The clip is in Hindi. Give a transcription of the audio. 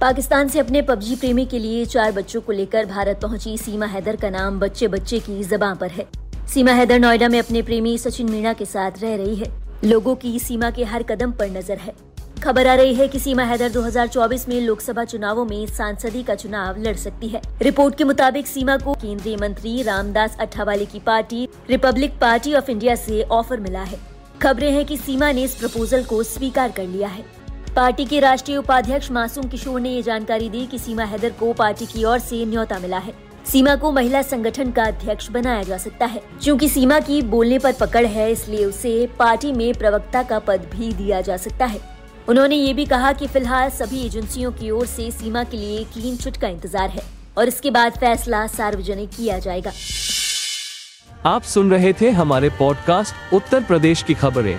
पाकिस्तान से अपने पबजी प्रेमी के लिए 4 बच्चों को लेकर भारत पहुंची सीमा हैदर का नाम बच्चे बच्चे की जुबान पर है। सीमा हैदर नोएडा में अपने प्रेमी सचिन मीणा के साथ रह रही है। लोगों की सीमा के हर कदम पर नजर है। खबर आ रही है कि सीमा हैदर 2024 में लोकसभा चुनावों में सांसदी का चुनाव लड़ सकती है। रिपोर्ट के मुताबिक सीमा को केंद्रीय मंत्री रामदास अठावले की party Republic Party of India से ऑफर मिला है। खबरें हैं कि सीमा ने इस प्रपोजल को स्वीकार कर लिया है। पार्टी के राष्ट्रीय उपाध्यक्ष मासूम किशोर ने ये जानकारी दी कि सीमा हैदर को पार्टी की ओर से न्योता मिला है। सीमा को महिला संगठन का अध्यक्ष बनाया जा सकता है। क्योंकि सीमा की बोलने पर पकड़ है, इसलिए उसे पार्टी में प्रवक्ता का पद भी दिया जा सकता है। उन्होंने ये भी कहा कि फिलहाल सभी एजेंसियों की ओर से सीमा के लिए क्लीन चिट का इंतजार है और इसके बाद फैसला सार्वजनिक किया जाएगा। आप सुन रहे थे हमारे पॉडकास्ट उत्तर प्रदेश की खबरें।